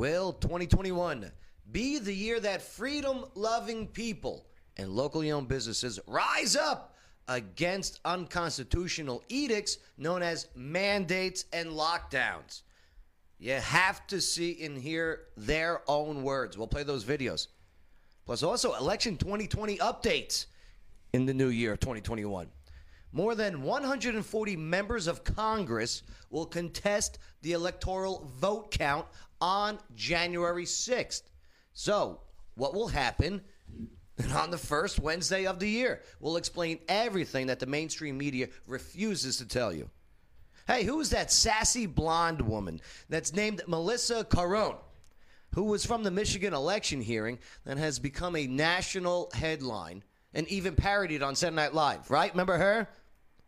Will 2021 be the year that freedom-loving people and locally owned businesses rise up against unconstitutional edicts known as mandates and lockdowns? You have to see and hear their own words. We'll play those videos. Plus also election 2020 updates in the new year 2021. More than 140 members of Congress will contest the electoral vote count on January 6th. So what will happen on the first Wednesday of the year? We'll explain everything that the mainstream media refuses to tell you. Hey, who is that sassy blonde woman that's named Melissa Carone, who was from the Michigan election hearing that has become a national headline and even parodied on Saturday Night Live, right? Remember her?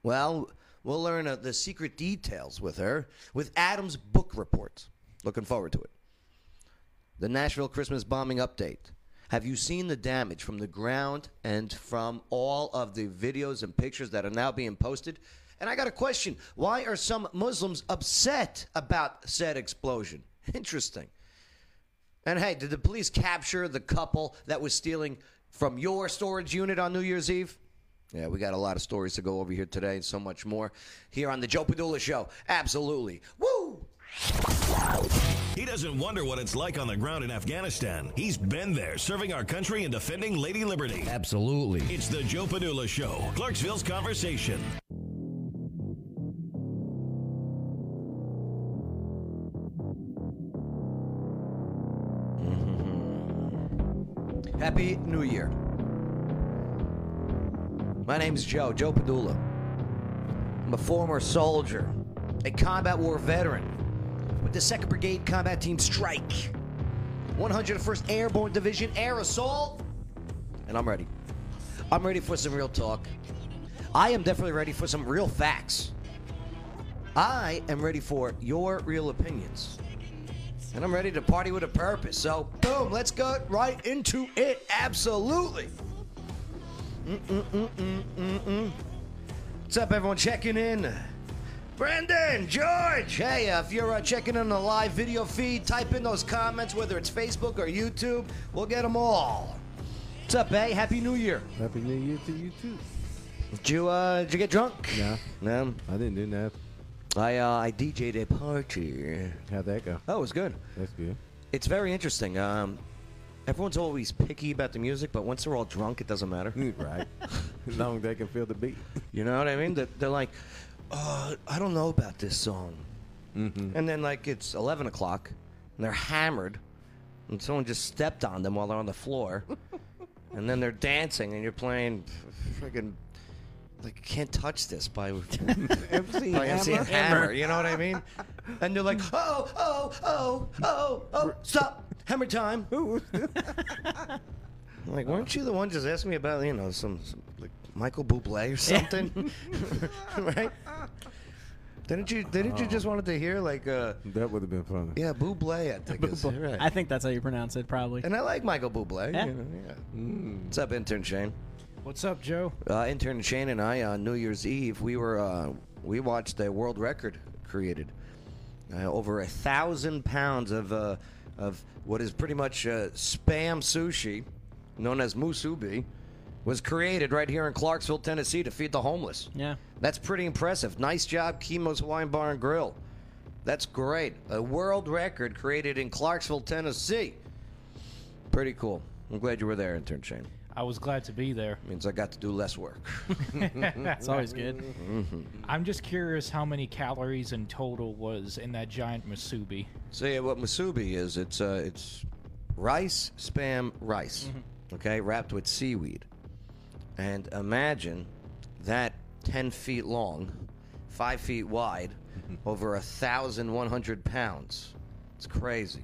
Well, we'll learn the secret details with her with Adam's book report. Looking forward to it. The Nashville Christmas bombing update. Have you seen the damage from the ground and from all of the videos and pictures that are now being posted? And I got a question. Why are some Muslims upset about said explosion? Interesting. And hey, did the police capture the couple that was stealing from your storage unit on New Year's Eve? Yeah, we got a lot of stories to go over here today and so much more here on The Joe Padula Show. Absolutely. Woo! He doesn't wonder what it's like on the ground in Afghanistan. He's been there serving our country and defending Lady Liberty. Absolutely. It's The Joe Padula Show, Clarksville's Conversation. Happy New Year. My name is Joe, Joe Padula. I'm a former soldier, a combat war veteran, with the 2nd Brigade Combat Team Strike, 101st Airborne Division Air Assault, and I'm ready. I'm ready for some real talk. I am definitely ready for some real facts. I am ready for your real opinions. And I'm ready to party with a purpose. So, boom, let's go right into it. Absolutely. What's up, everyone? Checking in. Brendan, George, hey, if you're checking in on the live video feed, type in those comments, whether it's Facebook or YouTube. We'll get them all. What's up, eh? Happy New Year. Happy New Year to you, too. Did you get drunk? No. No? I didn't do that. I DJ'd a party. How'd that go? Oh, it was good. That's good. It's very interesting. Everyone's always picky about the music, but once they're all drunk, it doesn't matter. Right. As long as they can feel the beat. You know what I mean? They're like, I don't know about this song. Mm-hmm. And then, like, it's 11 o'clock, and they're hammered, and someone just stepped on them while they're on the floor. And then they're dancing, and you're playing friggin'... Like, you can't touch this by MC Hammer. You know what I mean? And you're like, oh, stop. Hammer time. I'm like, weren't you the one just asking me about, you know, some like Michael Bublé or something? Right? Didn't you just wanted to hear, like... that would have been fun. Yeah, Bublé, I think. Right. I think that's how you pronounce it, probably. And I like Michael Bublé. Yeah. You know, yeah. Mm. What's up, intern Shane? What's up, Joe? Intern Shane and I on New Year's Eve, we watched a world record created. Over 1,000 pounds of what is pretty much spam sushi, known as musubi, was created right here in Clarksville, Tennessee, to feed the homeless. Yeah, that's pretty impressive. Nice job, Kemo's Hawaiian Bar and Grill. That's great. A world record created in Clarksville, Tennessee. Pretty cool. I'm glad you were there, intern Shane. I was glad to be there. Means I got to do less work. It's always good. Mm-hmm. I'm just curious how many calories in total was in that giant musubi. See, what musubi is, it's rice, spam, rice, mm-hmm. Okay, wrapped with seaweed. And imagine that 10 feet long, 5 feet wide, mm-hmm. over 1,100 pounds. It's crazy.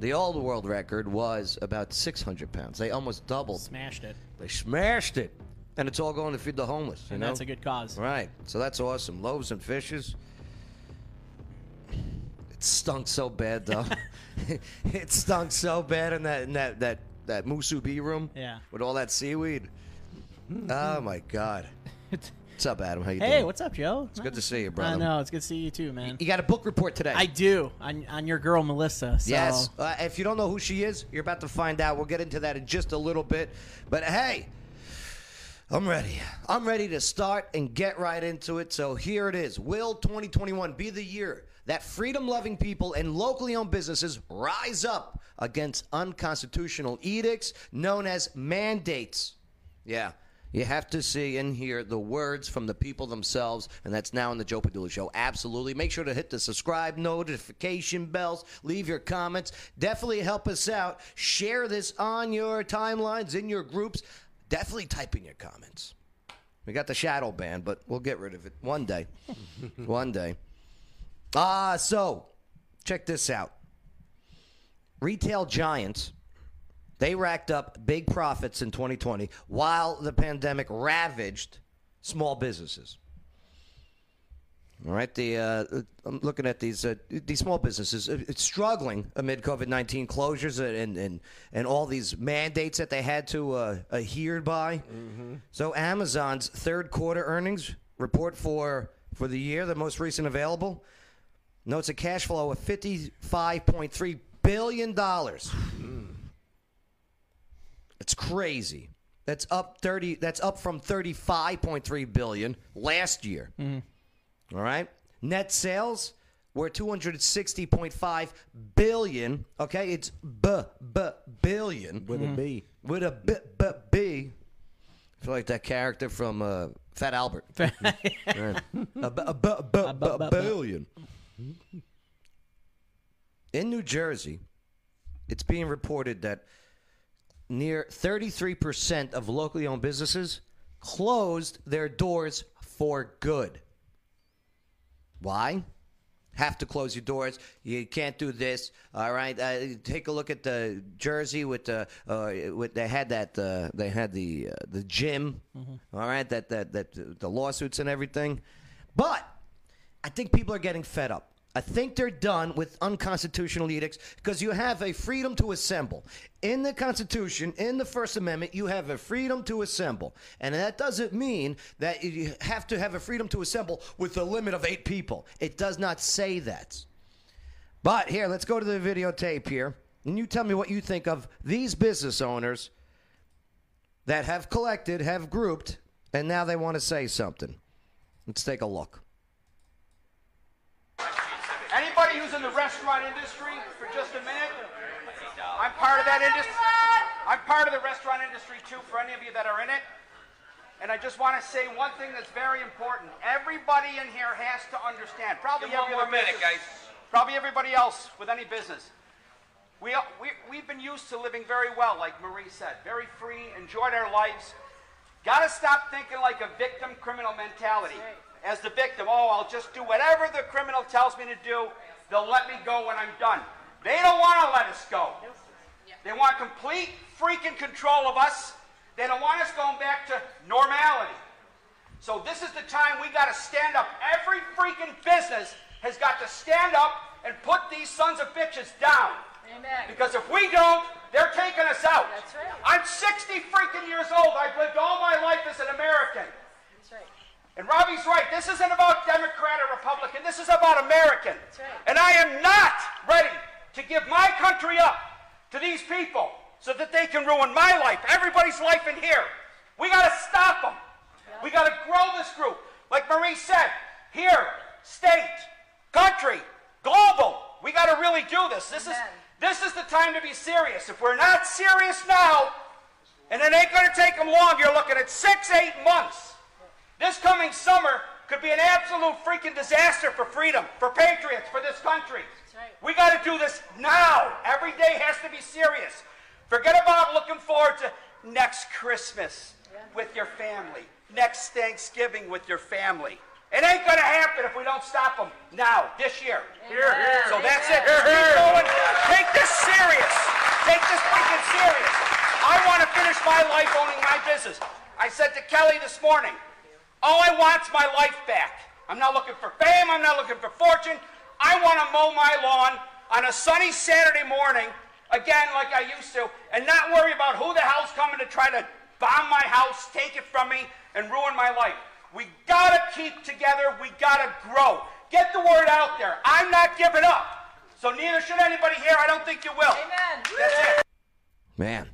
The old world record was about 600 pounds. They almost doubled. Smashed it. They smashed it. And it's all going to feed the homeless. You know? That's a good cause. Right. So that's awesome. Loaves and fishes. It stunk so bad, though. It stunk so bad in that musubi room. Yeah. With all that seaweed. Mm-hmm. Oh, my God. What's up, Adam? How you doing? Hey, what's up, Joe? It's good to see you, brother. I know. It's good to see you, too, man. You got a book report today. I do, on your girl, Melissa. So. Yes. If you don't know who she is, you're about to find out. We'll get into that in just a little bit. But, hey, I'm ready. I'm ready to start and get right into it. So here it is. Will 2021 be the year that freedom-loving people and locally owned businesses rise up against unconstitutional edicts known as mandates? Yeah. You have to see and hear the words from the people themselves, and that's now on The Joe Padula Show. Absolutely. Make sure to hit the subscribe, notification bells, leave your comments. Definitely help us out. Share this on your timelines, in your groups. Definitely type in your comments. We got the shadow ban, but we'll get rid of it one day. One day. So, check this out. Retail giants, they racked up big profits in 2020 while the pandemic ravaged small businesses. All right, I'm looking at these small businesses. It's struggling amid COVID-19 closures and all these mandates that they had to adhere by. Mm-hmm. So Amazon's third quarter earnings report for the year, the most recent available, notes a cash flow of $55.3 billion. It's crazy. That's up from $35.3 billion last year. Mm-hmm. All right. Net sales were $260.5 billion. Okay, it's billion with a B. With a B. I feel like that character from Fat Albert. A billion. In New Jersey, it's being reported that near 33% of locally owned businesses closed their doors for good. Why? Have to close your doors. You can't do this. All right. Take a look at the Jersey with the they had the gym. Mm-hmm. All right. The lawsuits and everything. But I think people are getting fed up. I think they're done with unconstitutional edicts because you have a freedom to assemble. In the Constitution, in the First Amendment, you have a freedom to assemble. And that doesn't mean that you have to have a freedom to assemble with a limit of 8 people. It does not say that. But here, let's go to the videotape here. And you tell me what you think of these business owners that have collected, have grouped, and now they want to say something. Let's take a look. Anybody who's in the restaurant industry for just a minute, I'm part of that industry. I'm part of the restaurant industry too, for any of you that are in it. And I just want to say one thing that's very important. Everybody in here has to understand. Probably every other business, guys. Probably everybody else with any business. We've been used to living very well, like Marie said, very free, enjoyed our lives. Got to stop thinking like a victim criminal mentality. As the victim, I'll just do whatever the criminal tells me to do. They'll let me go when I'm done. They don't want to let us go. They want complete freaking control of us. They don't want us going back to normality. So this is the time we got to stand up. Every freaking business has got to stand up and put these sons of bitches down. Amen. Because if we don't, they're taking us out. That's right. I'm 60 freaking years old. I've lived all my life as an American. That's right. And Robbie's right. This isn't about Democrat or Republican. This is about American. That's right. And I am not ready to give my country up to these people so that they can ruin my life, everybody's life in here. We got to stop them. Yeah. We got to grow this group. Like Marie said, here, state, country, global. We got to really do this. This is the time to be serious. If we're not serious now, and it ain't going to take them long, you're looking at 6-8 months. This coming summer could be an absolute freaking disaster for freedom, for patriots, for this country. Right. We got to do this now. Every day has to be serious. Forget about looking forward to next Christmas with your family, next Thanksgiving with your family. It ain't going to happen if we don't stop them now, this year. Here. So that's it. Keep going. Take this serious. Take this freaking serious. I want to finish my life owning my business. I said to Kelly this morning, all I want's my life back. I'm not looking for fame. I'm not looking for fortune. I want to mow my lawn on a sunny Saturday morning, again, like I used to, and not worry about who the hell's coming to try to bomb my house, take it from me, and ruin my life. We got to keep together. We got to grow. Get the word out there. I'm not giving up. So neither should anybody here. I don't think you will. Amen. That's it. Man.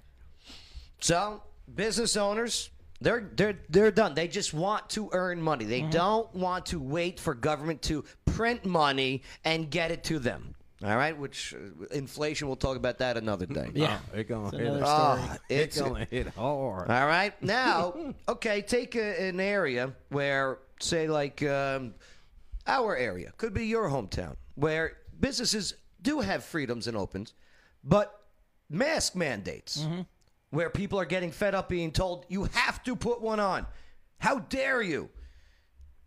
So business owners, they're done. They just want to earn money. They don't want to wait for government to print money and get it to them. All right, which inflation, we'll talk about that another day. Yeah, oh, it's going to hit hard. It's going to hit hard. All right, now, okay, take an area where, say, like our area, could be your hometown, where businesses do have freedoms and opens, but mask mandates, where people are getting fed up being told, you have to put one on. How dare you?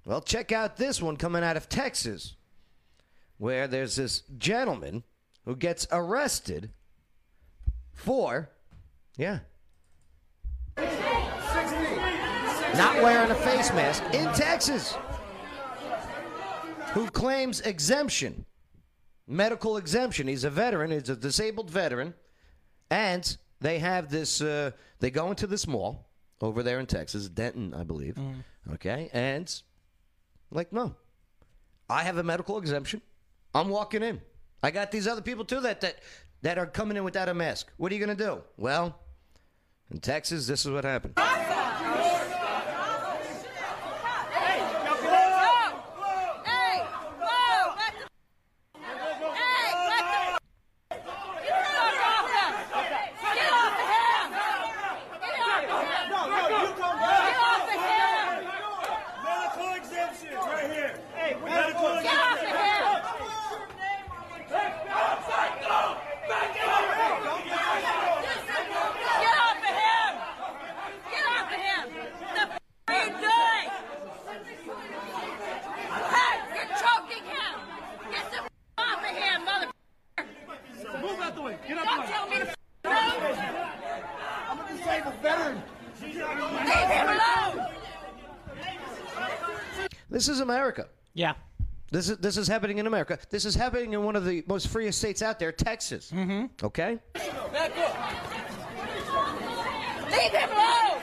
Well, check out this one coming out of Texas, where there's this gentleman who gets arrested for, not wearing a face mask in Texas, who claims exemption, medical exemption. He's a veteran, he's a disabled veteran, and they have this, they go into this mall over there in Texas, Denton, I believe, okay, and like, no, I have a medical exemption. I'm walking in. I got these other people, too, that are coming in without a mask. What are you going to do? Well, in Texas, this is what happened. This is America. Yeah. This is happening in America. This is happening in one of the most freest states out there, Texas. Okay? Back up. Leave him alone.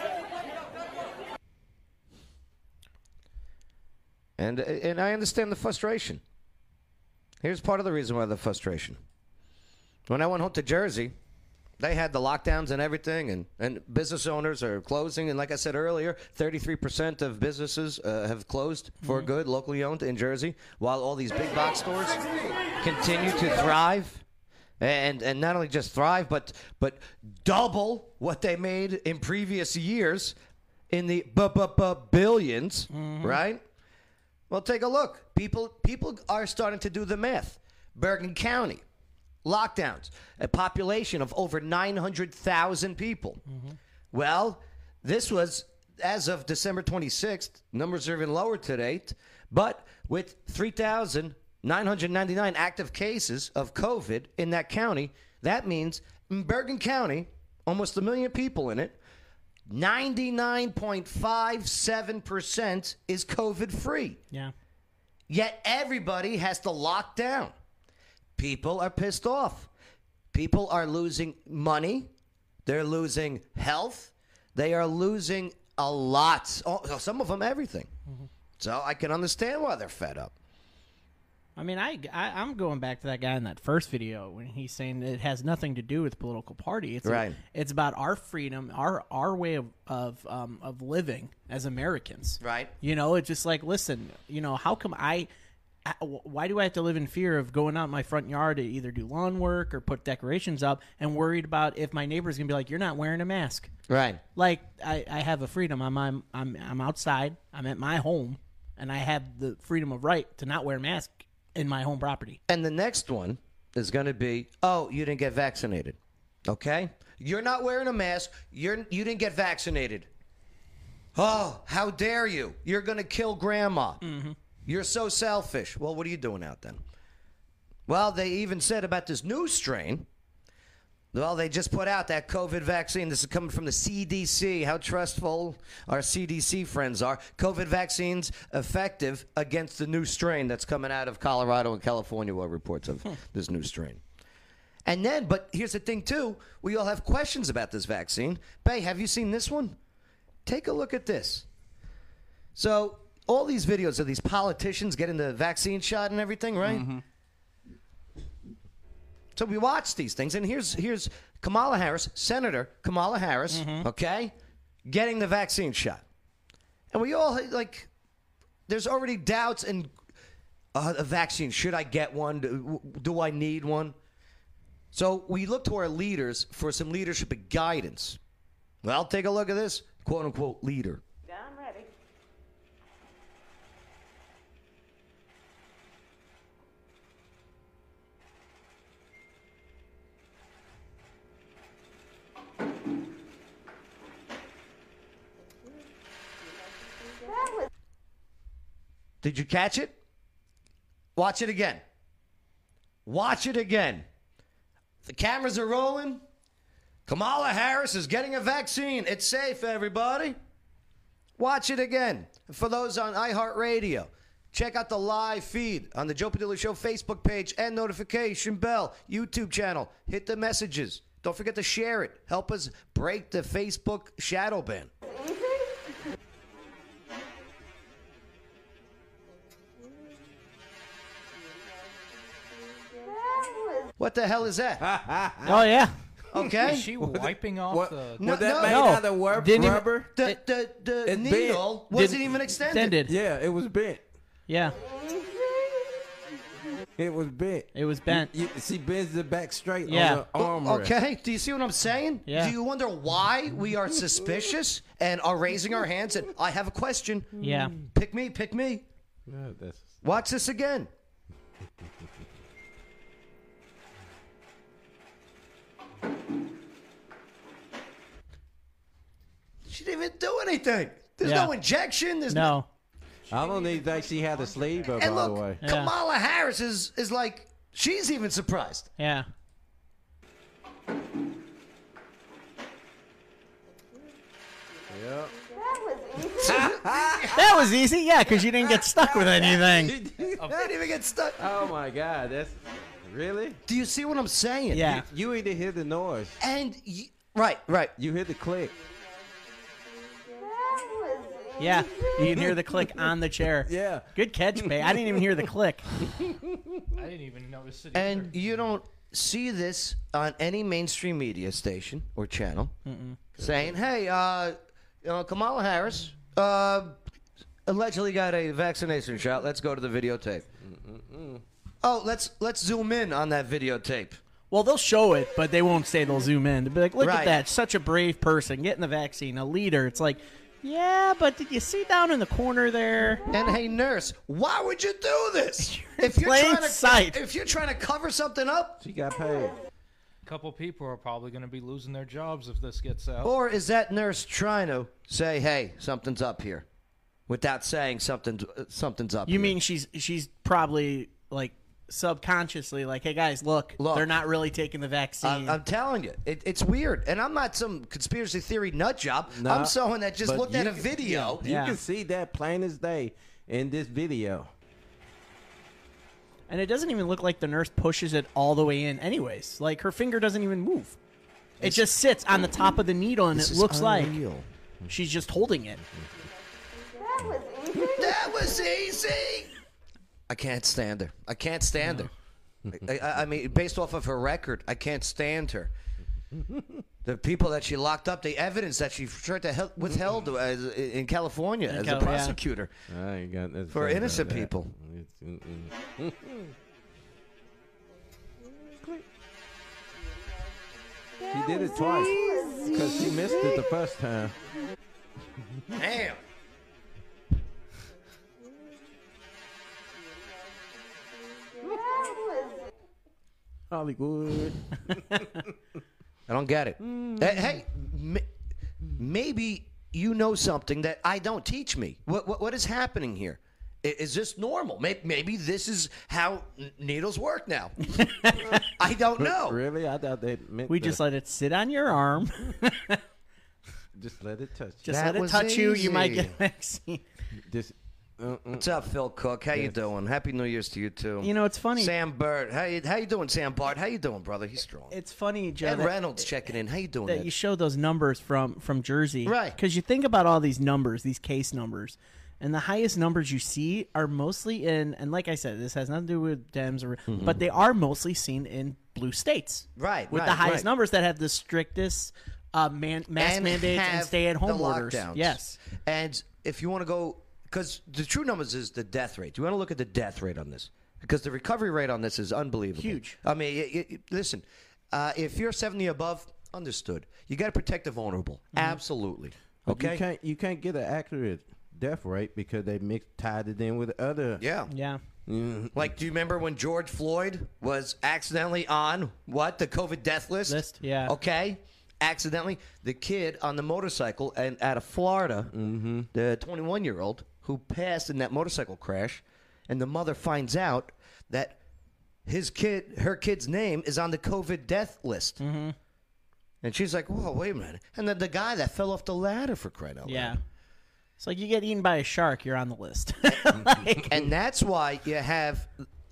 And I understand the frustration. Here's part of the reason why the frustration. When I went home to Jersey, they had the lockdowns and everything, and business owners are closing. And like I said earlier, 33% of businesses have closed for good, locally owned in Jersey, while all these big box stores continue to thrive, and not only just thrive, but double what they made in previous years in the billions, right? Well, take a look. People are starting to do the math. Bergen County. Lockdowns, a population of over 900,000 people. Well, this was as of December 26th. Numbers are even lower to date, but with 3,999 active cases of COVID in that county, that means in Bergen County, almost a million people in it, 99.57% is COVID-free. Yeah. Yet everybody has to lock down. People are pissed off. People are losing money. They're losing health. They are losing a lot. Oh, some of them, everything. So I can understand why they're fed up. I mean, I'm going back to that guy in that first video when he's saying that it has nothing to do with political party. It's right. It's about our freedom, our way of living as Americans. Right. You know, it's just like, listen, you know, how come why do I have to live in fear of going out in my front yard to either do lawn work or put decorations up and worried about if my neighbor's going to be like, you're not wearing a mask. Right. Like, I have a freedom. I'm outside. I'm at my home, and I have the freedom of right to not wear a mask in my home property. And the next one is going to be, oh, you didn't get vaccinated. Okay? You're not wearing a mask. You didn't get vaccinated. Oh, how dare you. You're going to kill grandma. You're so selfish. Well, what are you doing out then? Well, they even said about this new strain. Well, they just put out that COVID vaccine. This is coming from the CDC. How trustful our CDC friends are. COVID vaccines effective against the new strain that's coming out of Colorado and California, where reports of this new strain. And then, but here's the thing, too. We all have questions about this vaccine. Bay, have you seen this one? Take a look at this. So all these videos of these politicians getting the vaccine shot and everything, right? Mm-hmm. So we watch these things, and here's Kamala Harris, Senator Kamala Harris, mm-hmm. okay, getting the vaccine shot. And we all, like, there's already doubts in a vaccine. Should I get one? Do I need one? So we look to our leaders for some leadership and guidance. Well, take a look at this, quote-unquote, leader. I'm ready. Did you catch it? Watch it again. Watch it again. The cameras are rolling. Kamala Harris is getting a vaccine. It's safe, everybody. Watch it again. For those on iHeartRadio, check out the live feed on the Joe Padula Show Facebook page and notification bell, YouTube channel. Hit the messages. Don't forget to share it. Help us break the Facebook shadow ban. What the hell is that? Oh, yeah. Okay. Was she wiping off what, the... No, was that made out of rubber? Even, the needle wasn't even extended. Yeah, it was bent. Yeah. It was bent. It was bent. She bends the back straight on the arm. Okay, do you see what I'm saying? Yeah. Do you wonder why we are suspicious and are raising our hands and, I have a question. Yeah. Pick me, pick me. No, that's... Watch this again. She didn't even do anything. There's no injection. There's no. I don't even think she had a sleeve up, by the way. Yeah. Kamala Harris is like, she's even surprised. Yeah. Yep. That was easy, yeah, because you didn't get stuck with anything. I didn't even get stuck. Oh, my God. That's really? Do you see what I'm saying? Yeah. You either hear the noise. And right. You hear the click. Yeah, you can hear the click on the chair. Yeah. Good catch, babe. I didn't even hear the click. I didn't even notice it either. And you don't see this on any mainstream media station or channel saying, hey, you know, Kamala Harris allegedly got a vaccination shot. Let's go to the videotape. Oh, let's zoom in on that videotape. Well, they'll show it, but they won't say they'll zoom in. They'll be like, look at that. Such a brave person getting the vaccine, a leader. It's like... Yeah, but did you see down in the corner there? And hey, nurse, why would you do this? If you're trying to cover something up, she got paid. A couple people are probably going to be losing their jobs if this gets out. Or is that nurse trying to say, "Hey, something's up here," without saying something's up? You mean she's probably like subconsciously like, "Hey guys, look, they're not really taking the vaccine." I'm telling you, it's weird, and I'm not some conspiracy theory nut job. No, I'm someone that just looked at a video. You can see that plain as day in this video, and it doesn't even look like the nurse pushes it all the way in. Anyways, like her finger doesn't even move; it just sits on the top of the needle, and it looks unreal. Like she's just holding it. That was easy. That was easy. I can't stand her. I can't stand her. I mean, based off of her record, I can't stand her. The people that she locked up, the evidence that she tried to withheld in California as a prosecutor for innocent people. She did it twice because she missed it the first time. Damn. Hollywood. I don't get it. Hey, maybe you know something that I don't. Teach me. What is happening here? Is this normal? Maybe this is how needles work now. I don't know. Really? I thought they meant just let it sit on your arm. Just let it touch you. Just let it touch you. You might get a vaccine. What's up, Phil Cook? How you doing? Happy New Year's to you, too. You know, it's funny. Sam Bart. How you doing, Sam Bart? How you doing, brother? He's strong. It's funny, Joe. And Reynolds checking in. How you doing? You show those numbers from Jersey. Right. Because you think about all these numbers, these case numbers. And the highest numbers you see are mostly in, and like I said, this has nothing to do with Dems, or, mm-hmm. but they are mostly seen in blue states. Right. With the highest numbers that have the strictest mask mandates and stay-at-home orders. Lockdowns. Yes. And if you want to go, because the true numbers is the death rate. Do you want to look at the death rate on this? Because the recovery rate on this is unbelievable. Huge. I mean, listen, if you're 70 above, understood. You got to protect the vulnerable. Mm-hmm. Absolutely. Okay. You can't get an accurate death rate because they tied it in with other. Yeah. Yeah. Mm-hmm. Like, do you remember when George Floyd was accidentally on the COVID death list? Yeah. Okay. Accidentally, the kid on the motorcycle and out of Florida, mm-hmm. the 21-year-old who passed in that motorcycle crash, and the mother finds out that her kid's name is on the COVID death list. Mm-hmm. And she's like, whoa, wait a minute. And then the guy that fell off the ladder, for crying out loud. Yeah. It's like you get eaten by a shark, you're on the list. And that's why you have,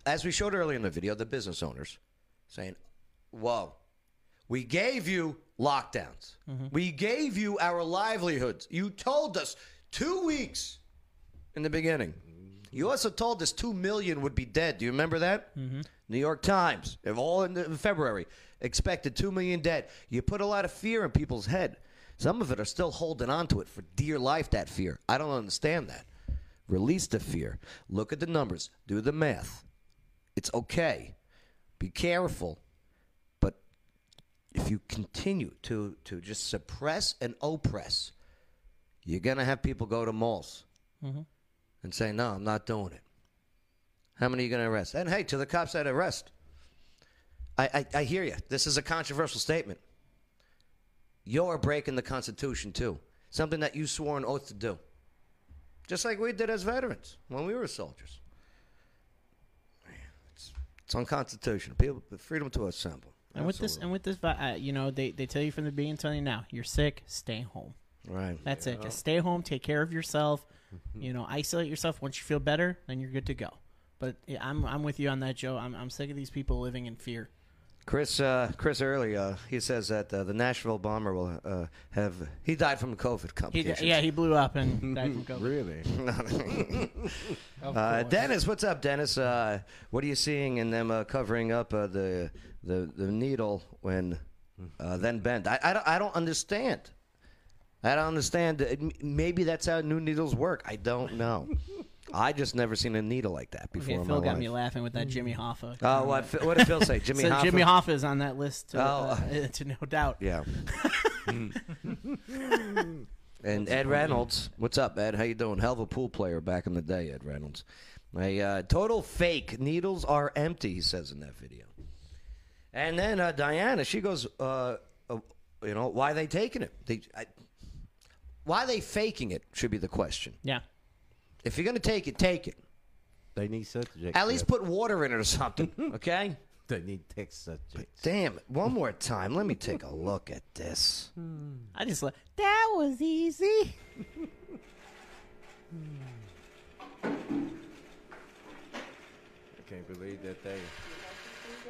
as we showed earlier in the video, the business owners saying, whoa, we gave you lockdowns. Mm-hmm. We gave you our livelihoods. You told us 2 weeks in the beginning. You also told us 2 million would be dead. Do you remember that? Mm-hmm. New York Times, in February. Expected 2 million dead. You put a lot of fear in people's head. Some of it are still holding on to it for dear life, that fear. I don't understand that. Release the fear. Look at the numbers. Do the math. It's okay. Be careful. But if you continue to just suppress and oppress, you're going to have people go to malls mm-hmm. and say, no, I'm not doing it. How many are you going to arrest? And, hey, to the cops that arrest. I hear you. This is a controversial statement. You're breaking the Constitution, too. Something that you swore an oath to do. Just like we did as veterans when we were soldiers. It's unconstitutional. People, the freedom to assemble. And with this, you know, they tell you from the beginning until now, you're sick, stay home. Right. That's it. Just stay home, take care of yourself, you know, isolate yourself. Once you feel better, then you're good to go. But yeah, I'm with you on that, Joe. I'm sick of these people living in fear. Chris Early, he says that the Nashville bomber will he died from COVID complications. He blew up and died from COVID. Really? Dennis, what's up, Dennis? What are you seeing in them covering up the needle when then bent? I don't understand. I don't understand. Maybe that's how new needles work. I don't know. I just never seen a needle like that before. Okay, Phil got me laughing with that Jimmy Hoffa. Oh, what did Phil say? Jimmy Hoffa. Jimmy Hoffa is on that list, to no doubt. Yeah. And Ed Reynolds, what's up, Ed? How you doing? Hell of a pool player back in the day, Ed Reynolds. Total fake. Needles are empty, he says in that video. And then Diana, she goes, you know, why are they taking it? Why are they faking it should be the question. Yeah. If you're going to take it, take it. They need subjects. At least put water in it or something, okay? They need to take subjects. Damn it. One more time. Let me take a look at this. I just like, that was easy. I can't believe that thing.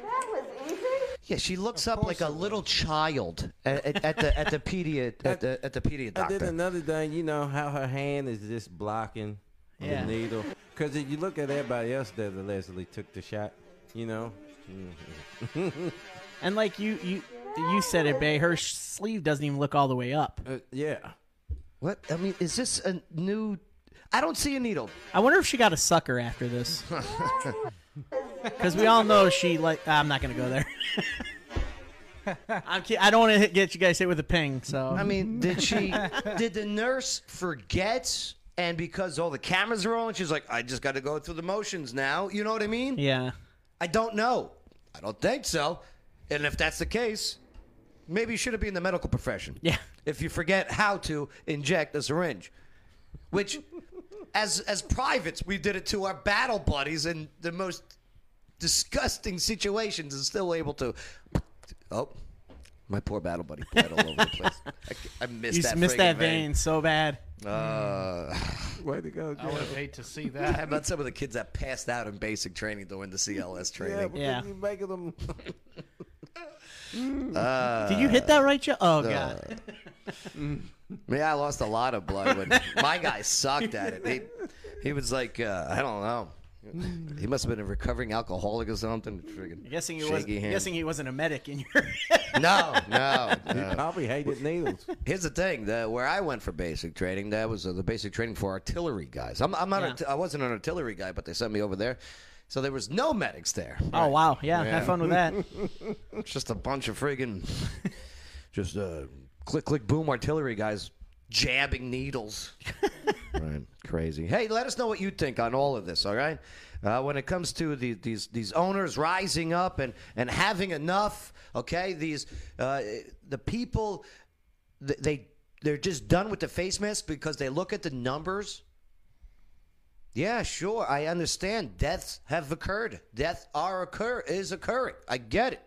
That was easy. Yeah, she looks up like a little child at the pedia at the pedia doctor. And then another thing, you know how her hand is just blocking the needle. Because if you look at everybody else that allegedly took the shot, you know. Mm-hmm. And like you said it, babe, her sleeve doesn't even look all the way up. Yeah. What? I mean, is this a new? I don't see a needle. I wonder if she got a sucker after this. Because we all know she I'm not going to go there. I don't want to get you guys hit with a ping. So I mean, did the nurse forget? And because all the cameras are on, she's like, I just got to go through the motions now. You know what I mean? Yeah. I don't know. I don't think so. And if that's the case, maybe you shouldn't be in the medical profession. Yeah. If you forget how to inject a syringe, which as privates, we did it to our battle buddies in the most disgusting situations and still able to. Oh, my poor battle buddy bled all over the place. I missed that. You missed that vein so bad. Way to go, Joe. I would have hate to see that. How about some of the kids that passed out in basic training during the CLS training? Yeah. You making them. Did you hit that right, Joe? Oh, God. Yeah, I lost a lot of blood. When my guy sucked at it. He was like, I don't know. He must have been a recovering alcoholic or something. Friggin' guessing he wasn't a medic in your. No. He probably hated needles. Here's the thing: where I went for basic training, that was the basic training for artillery guys. I wasn't an artillery guy, but they sent me over there, so there was no medics there. Right? Oh wow, yeah, have fun with that. It's just a bunch of friggin', just click click boom artillery guys jabbing needles. Right. Crazy. Hey, let us know what you think on all of this, all right? When it comes to these owners rising up and having enough, okay? These the people, they're just done with the face mask because they look at the numbers. Yeah, sure, I understand. Deaths have occurred. Death is occurring. I get it.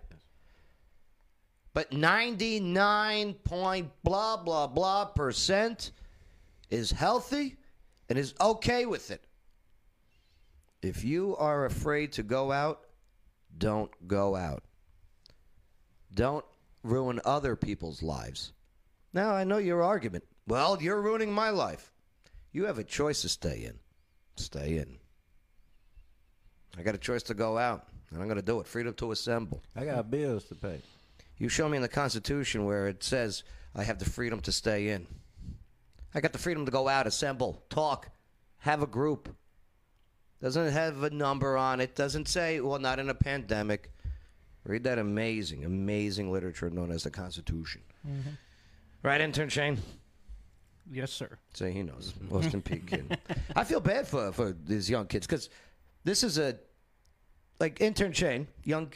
But 99 point blah, blah, blah % is healthy and is okay with it. If you are afraid to go out, don't go out. Don't ruin other people's lives. Now, I know your argument. Well, you're ruining my life. You have a choice to stay in. Stay in. I got a choice to go out, and I'm going to do it. Freedom to assemble. I got bills to pay. You show me in the Constitution where it says I have the freedom to stay in. I got the freedom to go out, assemble, talk, have a group. Doesn't have a number on it. Doesn't say, well, not in a pandemic. Read that amazing, amazing literature known as the Constitution. Mm-hmm. Right, intern Shane? Yes, sir. So he knows. Austin P. Kid. I feel bad for these young kids because this is intern Shane, young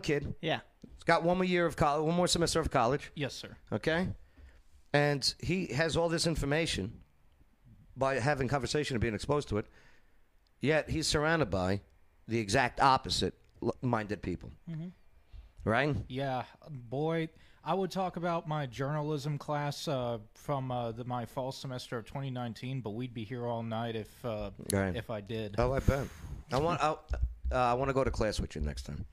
kid. Yeah. He's got one more year of college, one more semester of college. Yes, sir. Okay. And he has all this information by having conversation and being exposed to it, yet he's surrounded by the exact opposite-minded people. Mm-hmm. Right? Yeah. Boy, I would talk about my journalism class from my fall semester of 2019, but we'd be here all night if I did. Oh, I bet. I want to go to class with you next time.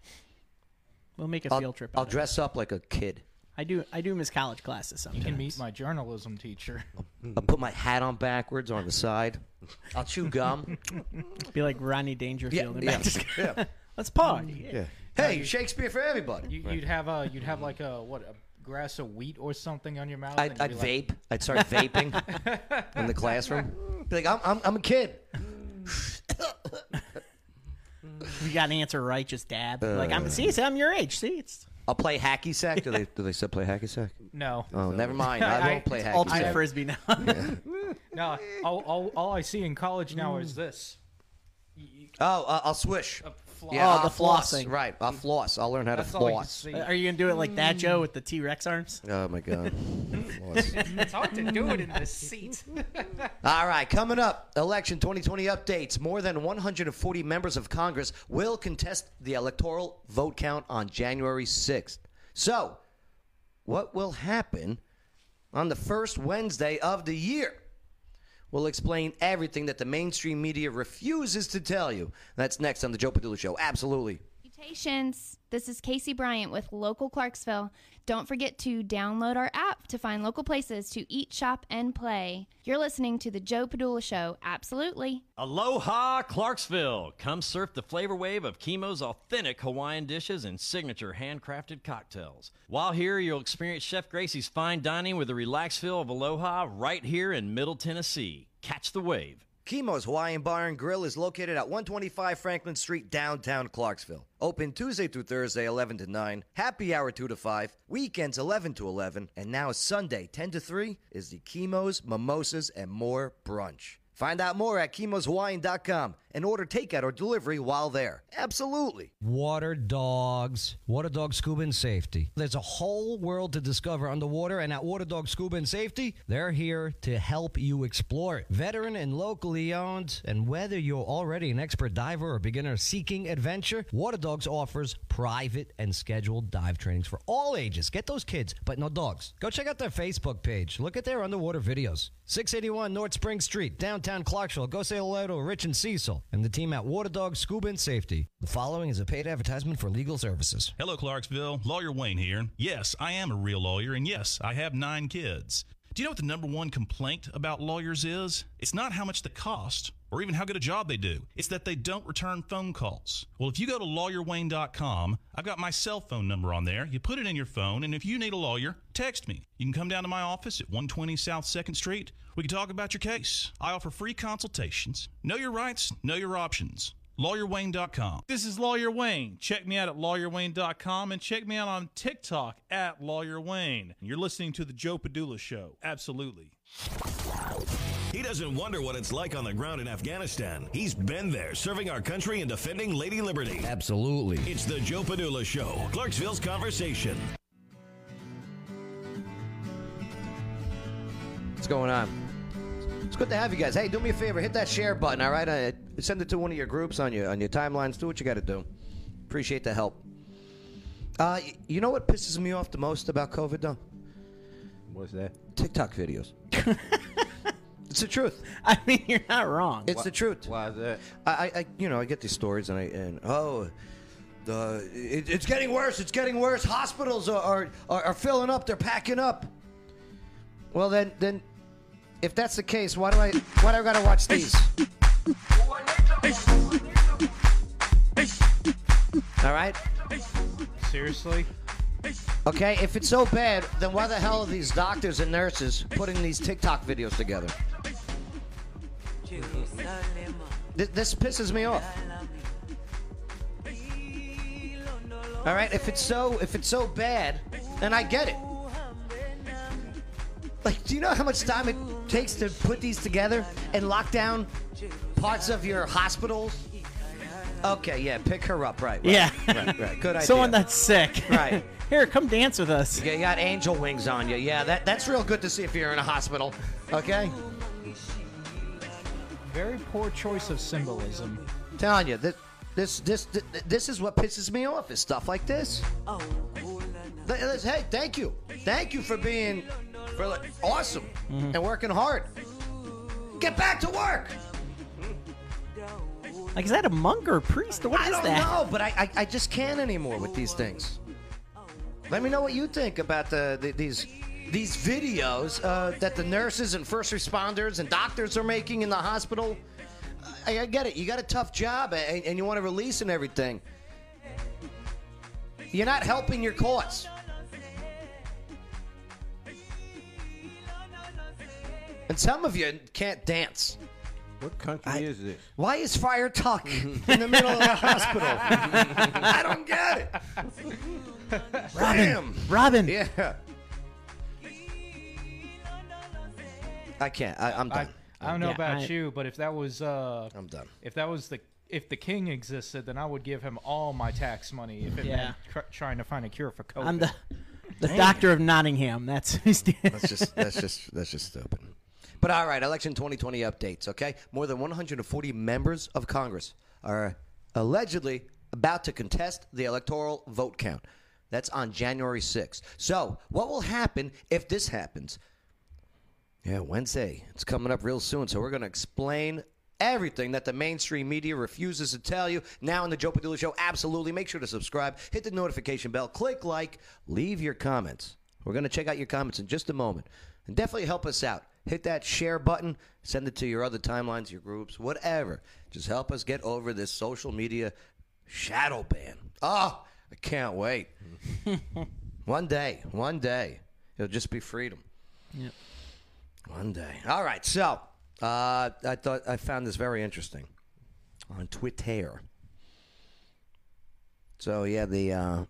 We'll make a field trip. I'll dress up like a kid. I do miss college classes sometimes. You can meet my journalism teacher. I'll put my hat on backwards on the side. I'll chew gum. Be like Ronnie Dangerfield. Yeah. Let's party. Yeah. Hey, Shakespeare for everybody. You'd have like a grass of wheat or something on your mouth. I'd vape. I'd start vaping in the classroom. Be like, I'm a kid. You got an answer right, just dab. Like I'm your age. See, it's. I'll play hacky sack. Yeah. Do they still play hacky sack? No. Oh, never mind. I won't play hacky sack. Ultimate frisbee now. Yeah. No, all I see in college now is this. I'll swish. I'll floss. Flossing. Right, I'll floss. I'll learn how to floss. Are you gonna do it like that, Joe, with the T-Rex arms? Oh my God. It's hard to do it in this seat. All right, coming up, election 2020 updates. More than 140 members of Congress will contest the electoral vote count on January 6th. So, what will happen on the first Wednesday of the year? We'll explain everything that the mainstream media refuses to tell you. That's next on The Joe Padula Show. Absolutely. Mutations. This is Casey Bryant with Local Clarksville. Don't forget to download our app to find local places to eat, shop, and play. You're listening to The Joe Padula Show. Absolutely. Aloha, Clarksville. Come surf the flavor wave of Kemo's authentic Hawaiian dishes and signature handcrafted cocktails. While here, you'll experience Chef Gracie's fine dining with a relaxed feel of Aloha right here in Middle Tennessee. Catch the wave. Kemo's Hawaiian Bar and Grill is located at 125 Franklin Street, downtown Clarksville. Open Tuesday through Thursday, 11 to 9, happy hour 2 to 5, weekends 11 to 11, and now Sunday, 10 to 3, is the Kemo's, Mimosas, and More Brunch. Find out more at KemosHawaiian.com and order takeout or delivery while there. Absolutely. Water dogs. Water Dog Scuba and Safety. There's a whole world to discover underwater, and at Water Dog Scuba and Safety, they're here to help you explore it. Veteran and locally owned, and whether you're already an expert diver or beginner seeking adventure, Water Dogs offers private and scheduled dive trainings for all ages. Get those kids, but no dogs. Go check out their Facebook page. Look at their underwater videos. 681 North Spring Street, downtown Clarksville. Go say hello to Rich and Cecil and the team at Water Dog Scuba and Safety. The following is a paid advertisement for legal services. Hello, Clarksville. Lawyer Wayne here. Yes, I am a real lawyer, and yes, I have 9 kids. Do you know what the number one complaint about lawyers is? It's not how much they cost or even how good a job they do. It's that they don't return phone calls. Well, if you go to LawyerWayne.com, I've got my cell phone number on there. You put it in your phone, and if you need a lawyer, text me. You can come down to my office at 120 South 2nd Street. We can talk about your case. I offer free consultations. Know your rights, know your options. LawyerWayne.com. This is Lawyer Wayne. Check me out at LawyerWayne.com and check me out on TikTok at LawyerWayne. You're listening to The Joe Padula Show. Absolutely. He doesn't wonder what it's like on the ground in Afghanistan. He's been there, serving our country and defending Lady Liberty. Absolutely. It's The Joe Padula Show, Clarksville's Conversation. What's going on? It's good to have you guys. Hey, do me a favor. Hit that share button, all right? Send it to one of your groups on your timelines. Do what you got to do. Appreciate the help. You know what pisses me off the most about COVID, though? What's that? TikTok videos. It's the truth. I mean, you're not wrong. It's the truth. Why is that? I get these stories, it's getting worse. It's getting worse. Hospitals are filling up. They're packing up. Well, then. If that's the case, why do I gotta watch these? All right. Seriously? Okay, if it's so bad, then why the hell are these doctors and nurses putting these TikTok videos together? This pisses me off. All right, if it's so bad, then I get it. Like, do you know how much time it takes to put these together and lock down parts of your hospitals? Okay, yeah, pick her up, right. Yeah. Right, good idea. Someone that's sick. Right. Here, come dance with us. You got angel wings on you. Yeah, that's real good to see if you're in a hospital. Okay? Very poor choice of symbolism. I'm telling you, this is what pisses me off, is stuff like this. Oh. Hey, thank you. Thank you for being... Really awesome and working hard. Get back to work. Like, is that a monk or a priest? Or what is that? I don't know, but I just can't anymore with these things. Let me know what you think about these videos that the nurses and first responders and doctors are making in the hospital. I get it. You got a tough job and you want to release and everything. You're not helping your cause. And some of you can't dance. What country is this? Why is fire tuck in the middle of the hospital? I don't get it. Robin. Yeah. I can't. I'm done. I don't know about you, but if that was, I'm done. If that was if the king existed, then I would give him all my tax money. If it meant trying to find a cure for COVID. I'm the doctor of Nottingham. That's just stupid. But all right, election 2020 updates, okay? More than 140 members of Congress are allegedly about to contest the electoral vote count. That's on January 6th. So what will happen if this happens? Yeah, Wednesday. It's coming up real soon, so we're going to explain everything that the mainstream media refuses to tell you. Now on the Joe Padula Show, absolutely. Make sure to subscribe. Hit the notification bell. Click like. Leave your comments. We're going to check out your comments in just a moment. And definitely help us out. Hit that share button. Send it to your other timelines, your groups, whatever. Just help us get over this social media shadow ban. Oh, I can't wait. One day. It'll just be freedom. Yep. One day. All right, so I found this very interesting on Twitter. So, yeah, the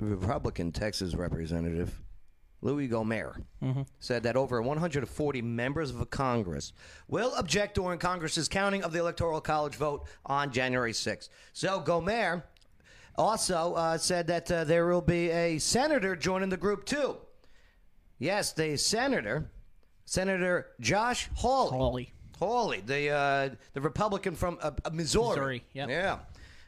Republican Texas representative, Louis Gohmert, said that over 140 members of Congress will object during Congress's counting of the Electoral College vote on January 6th. So Gohmert also said that there will be a senator joining the group, too. Yes, the senator, Senator Josh Hawley, the Republican from Missouri. Yep. Yeah.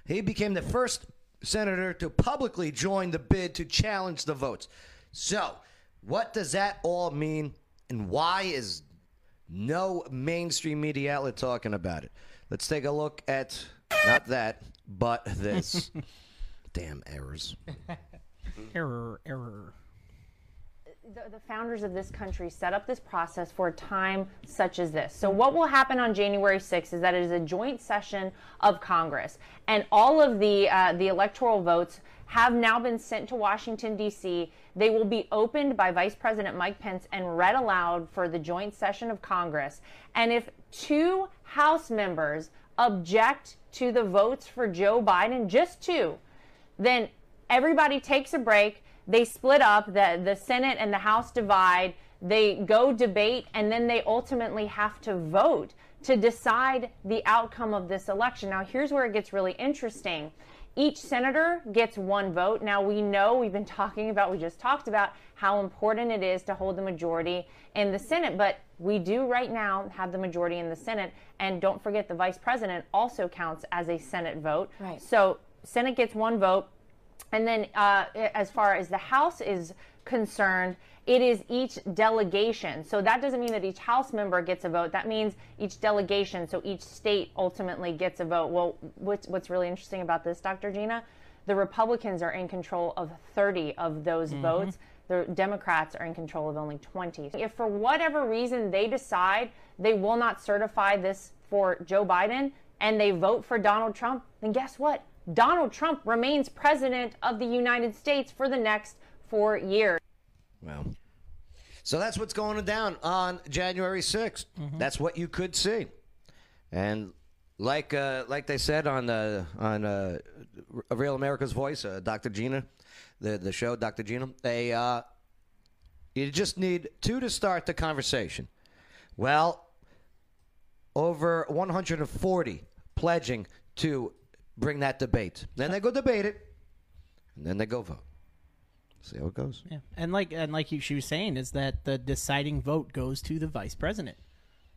He became the first senator to publicly join the bid to challenge the votes. So... what does that all mean, and why is no mainstream media outlet talking about it? Let's take a look at, not that, but this. Damn errors. Error. the founders of this country set up this process for a time such as this. So what will happen on January 6th is that it is a joint session of Congress, and all of the electoral votes have now been sent to Washington, D.C. They will be opened by Vice President Mike Pence and read aloud for the joint session of Congress. And if two House members object to the votes for Joe Biden, just two, then everybody takes a break. They split up, the Senate and the House divide, they go debate, and then they ultimately have to vote to decide the outcome of this election. Now, here's where it gets really interesting. Each senator gets one vote. Now, we know, we just talked about how important it is to hold the majority in the Senate, but we do right now have the majority in the Senate. And don't forget, the vice president also counts as a Senate vote. Right. So Senate gets one vote. And then as far as the House is concerned, it is each delegation. So that doesn't mean that each House member gets a vote. That means each delegation, so each state ultimately gets a vote. Well, what's really interesting about this, Dr. Gina, the Republicans are in control of 30 of those votes. The Democrats are in control of only 20. If for whatever reason they decide they will not certify this for Joe Biden and they vote for Donald Trump, then guess what? Donald Trump remains president of the United States for the next 4 years. Well, so that's what's going down on January 6th. That's what you could see. And like they said on Real America's Voice, Dr. Gina, the show, Dr. Gina, they you just need two to start the conversation. Well, over 140 pledging to bring that debate. Then they go debate it, and then they go vote. See how it goes. Yeah, and like she was saying, is that the deciding vote goes to the vice president,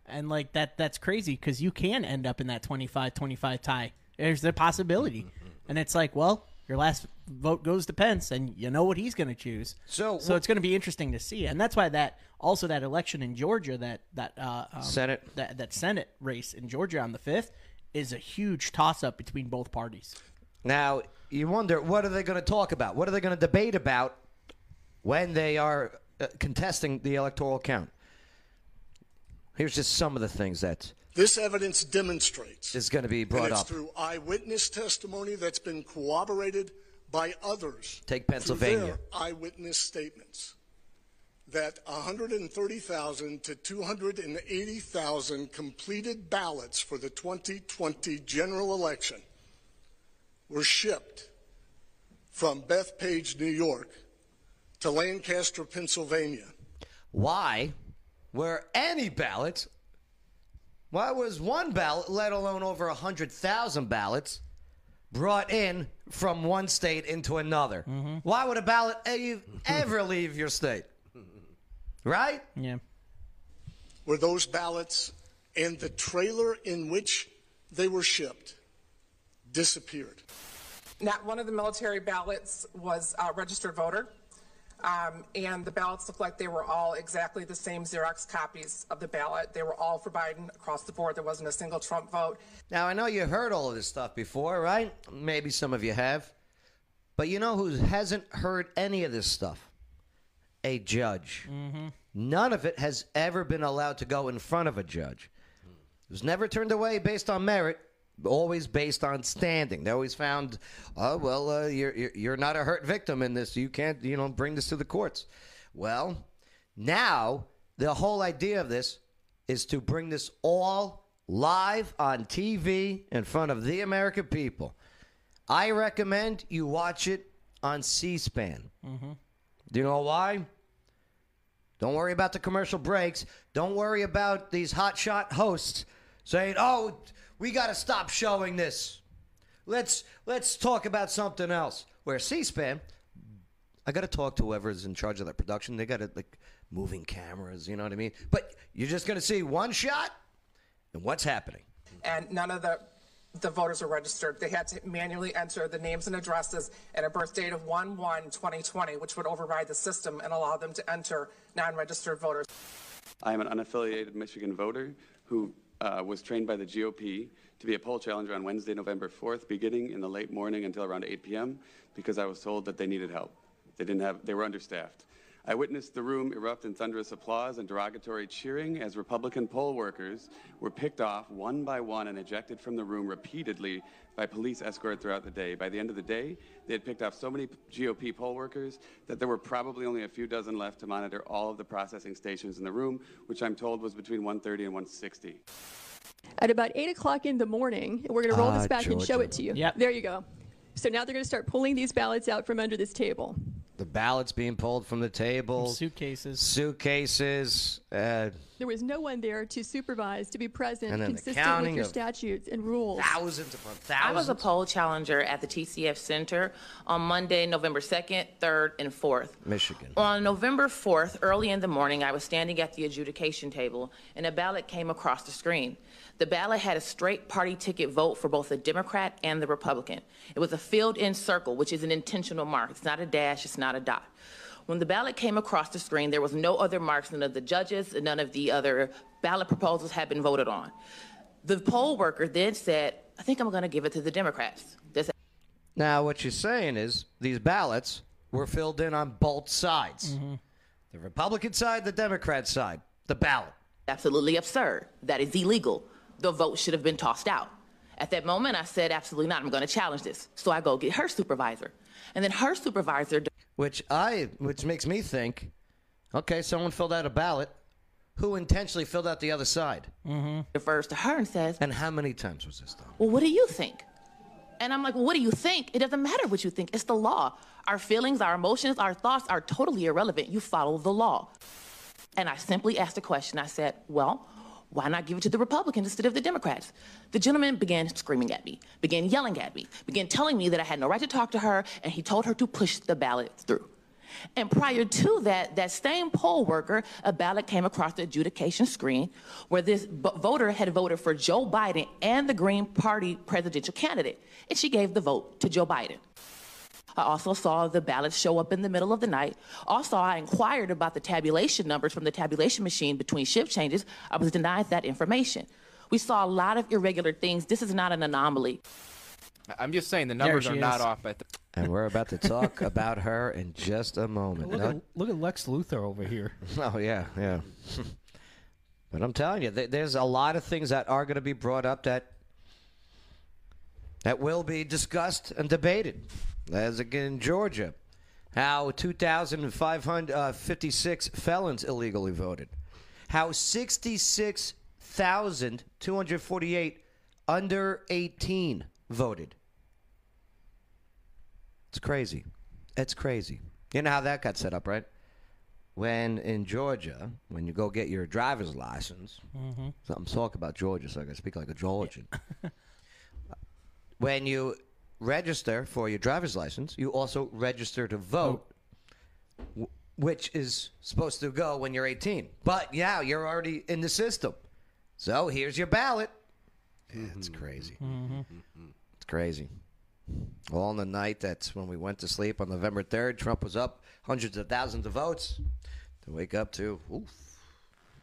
and like that's crazy because you can end up in that 25-25 tie. There's the possibility, and it's like, well, your last vote goes to Pence, and you know what he's going to choose. So it's going to be interesting to see, and that's why that election in Georgia, that Senate race in Georgia on the 5th. Is a huge toss-up between both parties. Now, you wonder, what are they going to talk about? What are they going to debate about when they are contesting the electoral count? Here's just some of the things that this evidence demonstrates is going to be brought up. Through eyewitness testimony that's been corroborated by others. Take Pennsylvania. Their eyewitness statements that 130,000 to 280,000 completed ballots for the 2020 general election were shipped from Bethpage, New York, to Lancaster, Pennsylvania. Why were any ballots? Why was one ballot, let alone over 100,000 ballots, brought in from one state into another? Why would a ballot ever leave your state? Right? Yeah. Were those ballots and the trailer in which they were shipped disappeared? Not one of the military ballots was a registered voter, and the ballots looked like they were all exactly the same Xerox copies of the ballot. They were all for Biden across the board. There wasn't a single Trump vote. Now, I know you heard all of this stuff before, right? Maybe some of you have. But you know who hasn't heard any of this stuff? A judge. None of it has ever been allowed to go in front of a judge. It was never turned away based on merit, always based on standing. They always found, oh, well, you're not a hurt victim in this. You can't, bring this to the courts. Well, now the whole idea of this is to bring this all live on TV in front of the American people. I recommend you watch it on C-SPAN. Do you know why? Don't worry about the commercial breaks. Don't worry about these hotshot hosts saying, "Oh, we got to stop showing this. Let's talk about something else." Where C-SPAN, I got to talk to whoever's in charge of that production. They got to moving cameras. You know what I mean? But you're just going to see one shot and what's happening. And none of the voters were registered. They had to manually enter the names and addresses and a birth date of 1/1/2020, which would override the system and allow them to enter non-registered voters. I am an unaffiliated Michigan voter who was trained by the GOP to be a poll challenger on Wednesday, November 4th, beginning in the late morning until around 8 p.m. because I was told that they needed help. They were understaffed. I witnessed the room erupt in thunderous applause and derogatory cheering as Republican poll workers were picked off one by one and ejected from the room repeatedly by police escort throughout the day. By the end of the day, they had picked off so many GOP poll workers that there were probably only a few dozen left to monitor all of the processing stations in the room, which I'm told was between 130 and 160. At about 8 o'clock in the morning, we're going to roll this back Georgia. And show it to you. Yep. There you go. So now they're going to start pulling these ballots out from under this table. The ballots being pulled from the table. From suitcases. Suitcases. There was no one there to supervise, to be present, consistent with your statutes and rules. Thousands upon thousands. I was a poll challenger at the TCF Center on Monday, November 2nd, 3rd, and 4th. Michigan. On November 4th, early in the morning, I was standing at the adjudication table, and a ballot came across the screen. The ballot had a straight party ticket vote for both the Democrat and the Republican. It was a filled-in circle, which is an intentional mark. It's not a dash. It's not a dot. When the ballot came across the screen, there was no other marks. None of the judges and none of the other ballot proposals had been voted on. The poll worker then said, I think I'm going to give it to the Democrats. Now, what you're saying is these ballots were filled in on both sides. Mm-hmm. The Republican side, the Democrat side, the ballot. Absolutely absurd. That is illegal. The vote should have been tossed out. At that moment, I said, absolutely not. I'm going to challenge this. So I go get her supervisor. And then her supervisor... Which makes me think, okay, someone filled out a ballot. Who intentionally filled out the other side? Mm-hmm. Refers to her and says... And how many times was this done? Well, what do you think? And I'm like, well, what do you think? It doesn't matter what you think. It's the law. Our feelings, our emotions, our thoughts are totally irrelevant. You follow the law. And I simply asked a question. I said, well... Why not give it to the Republicans instead of the Democrats? The gentleman began screaming at me, began yelling at me, began telling me that I had no right to talk to her, and he told her to push the ballot through. And prior to that, that same poll worker, a ballot came across the adjudication screen where this voter had voted for Joe Biden and the Green Party presidential candidate, and she gave the vote to Joe Biden. I also saw the ballots show up in the middle of the night. Also, I inquired about the tabulation numbers from the tabulation machine between shift changes. I was denied that information. We saw a lot of irregular things. This is not an anomaly. I'm just saying the numbers are not off. And we're about to talk about her in just a moment. Look at Lex Luthor over here. Oh, yeah, yeah. But I'm telling you, there's a lot of things that are going to be brought up that will be discussed and debated. As again in Georgia, how 2,556 felons illegally voted, how 66,248 under 18 voted. It's crazy. It's crazy. You know how that got set up, right? When in Georgia, when you go get your driver's license, mm-hmm. So I'm talking about Georgia, so I can speak like a Georgian. Yeah. When you register for your driver's license, you also register to vote, which is supposed to go when you're 18. But yeah, you're already in the system. So here's your ballot. Mm-hmm. Yeah, it's crazy. Mm-hmm. It's crazy. All in the night, that's when we went to sleep on November 3rd. Trump was up hundreds of thousands of votes to wake up to, oof,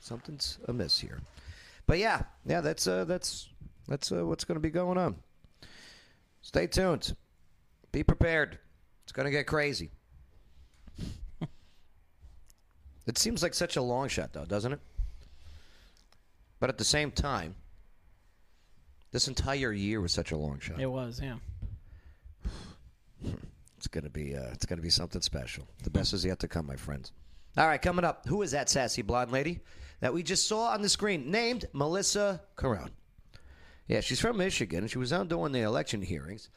something's amiss here. But yeah, that's what's going to be going on. Stay tuned. Be prepared. It's going to get crazy. It seems like such a long shot, though, doesn't it? But at the same time, this entire year was such a long shot. It was, yeah. It's going to be something special. The best is yet to come, my friends. All right, coming up, who is that sassy blonde lady that we just saw on the screen named Melissa Carone? Yeah, she's from Michigan. She was out doing the election hearings.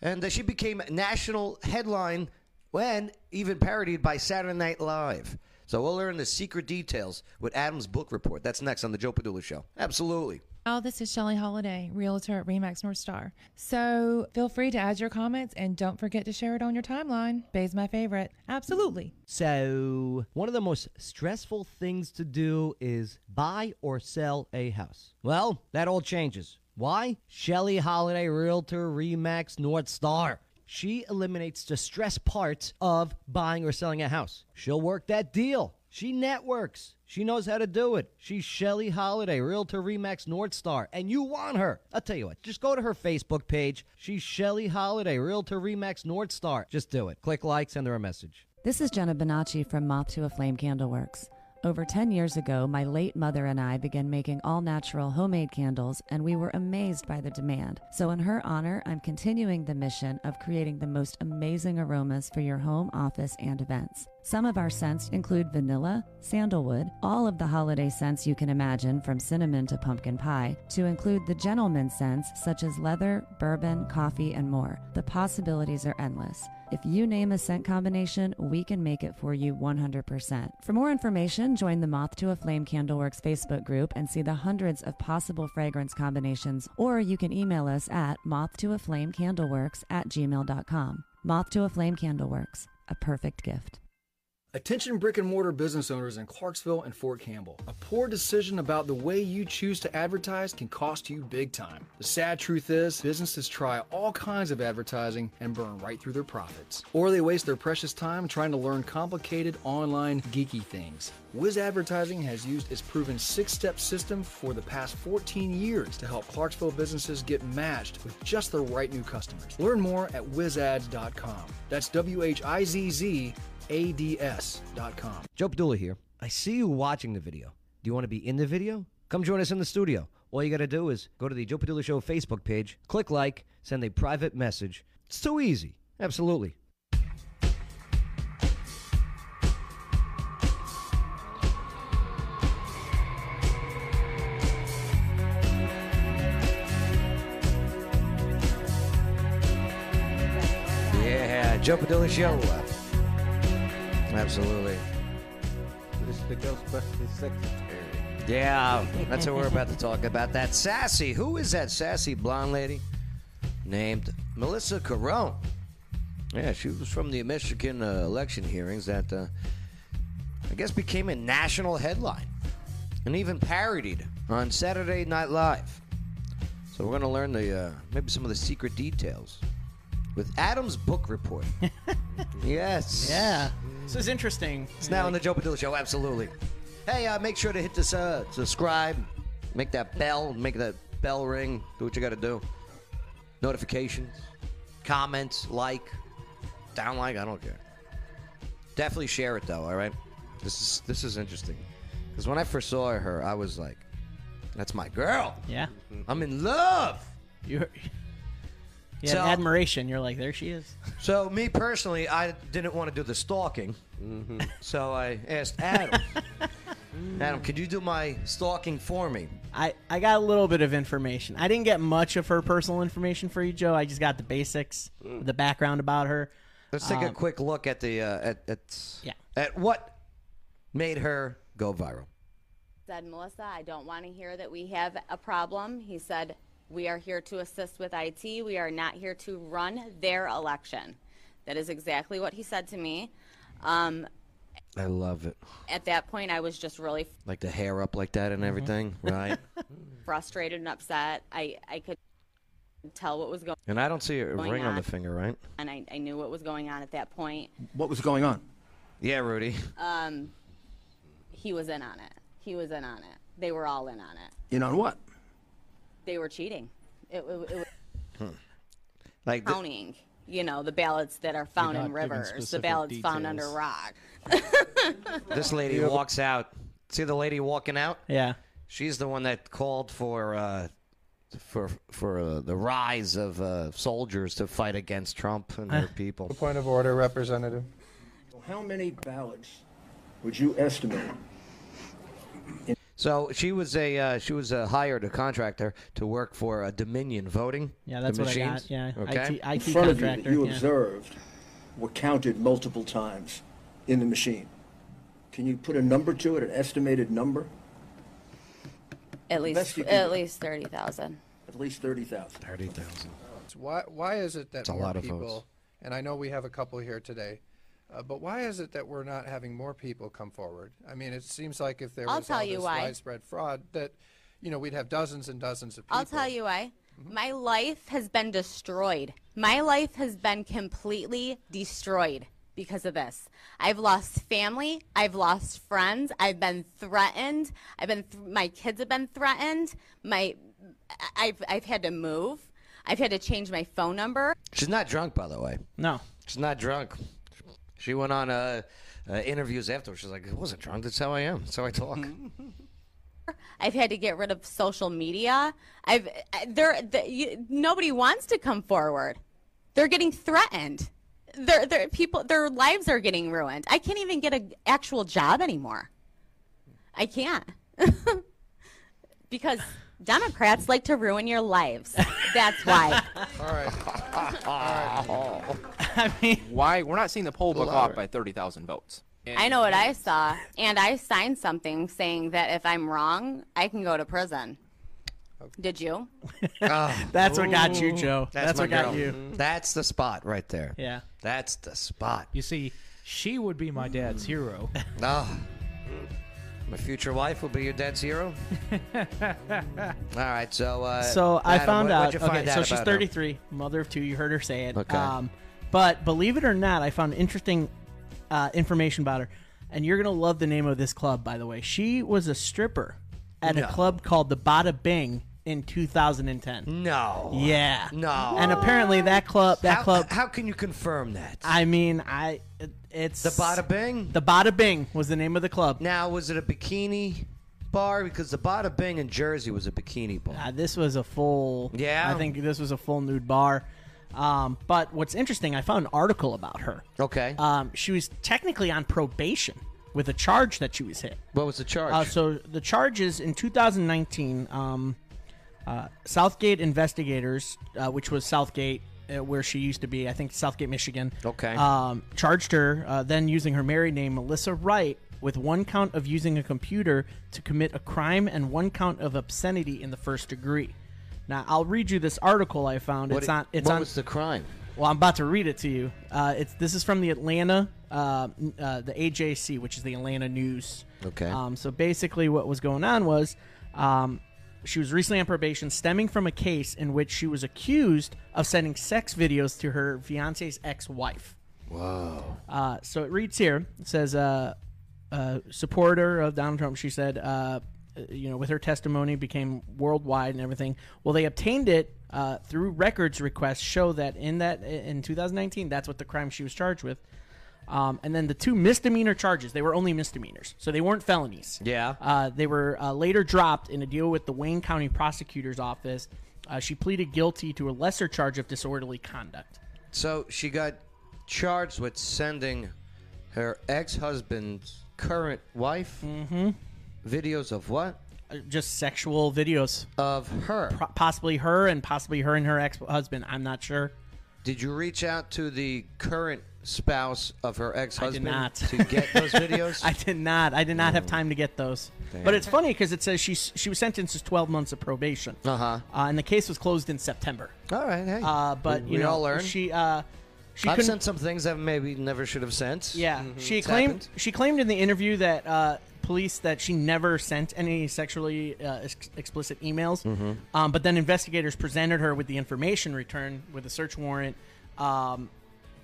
And she became national headline when even parodied by Saturday Night Live. So we'll learn the secret details with Adam's book report. That's next on The Joe Padula Show. Absolutely. Oh, this is Shelley Holiday, Realtor at REMAX North Star. So feel free to add your comments and don't forget to share it on your timeline. Bay's my favorite. Absolutely. So one of the most stressful things to do is buy or sell a house. Well, that all changes. Why? Shelley Holiday, Realtor, REMAX North Star. She eliminates the stress parts of buying or selling a house. She'll work that deal. She networks. She knows how to do it. She's Shelley Holiday, Realtor, REMAX North Star, and you want her. I'll tell you what, just go to her Facebook page. She's Shelley Holiday, Realtor, REMAX North Star. Just do it. Click like, send her a message. This is Jenna Bonacci from Moth to a Flame Candleworks. Over 10 years ago, my late mother and I began making all-natural homemade candles, and we were amazed by the demand. So in her honor, I'm continuing the mission of creating the most amazing aromas for your home, office, and events. Some of our scents include vanilla, sandalwood, all of the holiday scents you can imagine, from cinnamon to pumpkin pie, to include the gentleman scents such as leather, bourbon, coffee, and more. The possibilities are endless. If you name a scent combination, we can make it for you 100%. For more information, join the Moth to a Flame Candleworks Facebook group and see the hundreds of possible fragrance combinations, or you can email us at mothtoaflamecandleworks@gmail.com. Moth to a Flame Candleworks, a perfect gift. Attention brick-and-mortar business owners in Clarksville and Fort Campbell. A poor decision about the way you choose to advertise can cost you big time. The sad truth is, businesses try all kinds of advertising and burn right through their profits. Or they waste their precious time trying to learn complicated online geeky things. Wiz Advertising has used its proven six-step system for the past 14 years to help Clarksville businesses get matched with just the right new customers. Learn more at wizads.com. That's WHIZZADS.com. Joe Padula here. I see you watching the video. Do you want to be in the video? Come join us in the studio. All you got to do is go to the Joe Padula Show Facebook page, click like, send a private message. It's too easy. Absolutely. Yeah, Joe Padula Show. Absolutely. This is the Ghostbusters secretary. Yeah, that's what we're about to talk about. That sassy, who is that sassy blonde lady named Melissa Carone? Yeah, she was from the Michigan election hearings that I guess became a national headline and even parodied on Saturday Night Live. So we're going to learn the maybe some of the secret details with Adam's book report. Yes. Yeah. This is interesting. It's now on the Joe Padula Show, absolutely. Hey, make sure to hit this subscribe, make that bell ring, do what you got to do. Notifications, comments, like, down like, I don't care. Definitely share it though, all right? This is interesting. Because when I first saw her, I was like, that's my girl. Yeah. I'm in love. Yeah, so, admiration. You're like, there she is. So me personally, I didn't want to do the stalking. Mm-hmm. So I asked Adam, could you do my stalking for me? I got a little bit of information. I didn't get much of her personal information for you, Joe. I just got the basics, the background about her. Let's take a quick look at the at what made her go viral. Said, Melissa, I don't want to hear that we have a problem. He said, we are here to assist with IT. We are not here to run their election. That is exactly what he said to me. I love it. At that point, I was just really... like the hair up like that and everything, right? Frustrated and upset. I could tell what was going on. And I don't see a ring on the finger, right? And I knew what was going on at that point. What was going on? Yeah, Rudy. He was in on it. He was in on it. They were all in on it. In on what? They were cheating. It was like counting, you know, the ballots that are found in rivers, the ballots found under rock. This lady walks out. See the lady walking out? Yeah. She's the one that called for the rise of soldiers to fight against Trump and their people. Point of order, Representative. How many ballots would you estimate? So she was hired, a contractor, to work for Dominion Voting. Yeah, that's what I got. Yeah, okay. IT in front of you that you observed were counted multiple times in the machine. Can you put a number to it, an estimated number? At least 30,000. At least 30,000. 30,000. So why is it that more people? And I know we have a couple here today. But why is it that we're not having more people come forward? I mean, it seems like if there was all this widespread fraud that, you know, we'd have dozens and dozens of people. I'll tell you why. Mm-hmm. My life has been destroyed. My life has been completely destroyed because of this. I've lost family. I've lost friends. I've been threatened. My kids have been threatened. I've had to move. I've had to change my phone number. She's not drunk, by the way. No. She's not drunk. She went on interviews afterwards. She's like, I wasn't drunk. That's how I am. That's how I talk. I've had to get rid of social media. Nobody wants to come forward. They're getting threatened. Their lives are getting ruined. I can't even get an actual job anymore. I can't. Because Democrats like to ruin your lives. That's why. All right. Oh. I mean, why? We're not seeing the poll book off by 30,000 votes. And I know what I saw, and I signed something saying that if I'm wrong, I can go to prison. Okay. Did you? That's what got you, Joe. That's what got you. That's the spot right there. Yeah. That's the spot. You see, she would be my dad's hero. Oh. My future wife will be your dad's hero. All right, so I found out, she's 33, mother of two. You heard her say it. Okay. But believe it or not, I found interesting information about her, and you're gonna love the name of this club. By the way, she was a stripper at a club called the Bada Bing in 2010. No. Yeah. No. And apparently that club, How can you confirm that? I mean, It's the Bada Bing? The Bada Bing was the name of the club. Now, was it a bikini bar? Because the Bada Bing in Jersey was a bikini bar. This was a full... Yeah? I think this was a full nude bar. But what's interesting, I found an article about her. Okay. She was technically on probation with a charge that she was hit. What was the charge? So the charge is in 2019, Southgate investigators, which was Southgate... where she used to be, I think Southgate, Michigan. Okay. Charged her, then using her married name, Melissa Wright, with one count of using a computer to commit a crime and one count of obscenity in the first degree. Now, I'll read you this article I found. What was the crime? Well, I'm about to read it to you. This is from the Atlanta, the AJC, which is the Atlanta News. Okay. So basically what was going on was... she was recently on probation stemming from a case in which she was accused of sending sex videos to her fiance's ex-wife. Wow. So it reads here. It says, supporter of Donald Trump, she said, with her testimony became worldwide and everything. Well, they obtained it through records requests show that in 2019, that's what the crime she was charged with. And then the two misdemeanor charges, they were only misdemeanors, so they weren't felonies. Yeah. They were later dropped in a deal with the Wayne County Prosecutor's Office. She pleaded guilty to a lesser charge of disorderly conduct. So she got charged with sending her ex-husband's current wife videos of what? Just sexual videos. Of her. Possibly her and her ex-husband. I'm not sure. Did you reach out to the current spouse of her ex-husband to get those videos? I did not. I did not have time to get those. Damn. But it's funny because it says she was sentenced to 12 months of probation. And the case was closed in September. All right. Hey. But we all learn. I've sent some things that maybe never should have sent. Yeah. She claimed in the interview that police that she never sent any sexually explicit emails. But then investigators presented her with the information returned with a search warrant.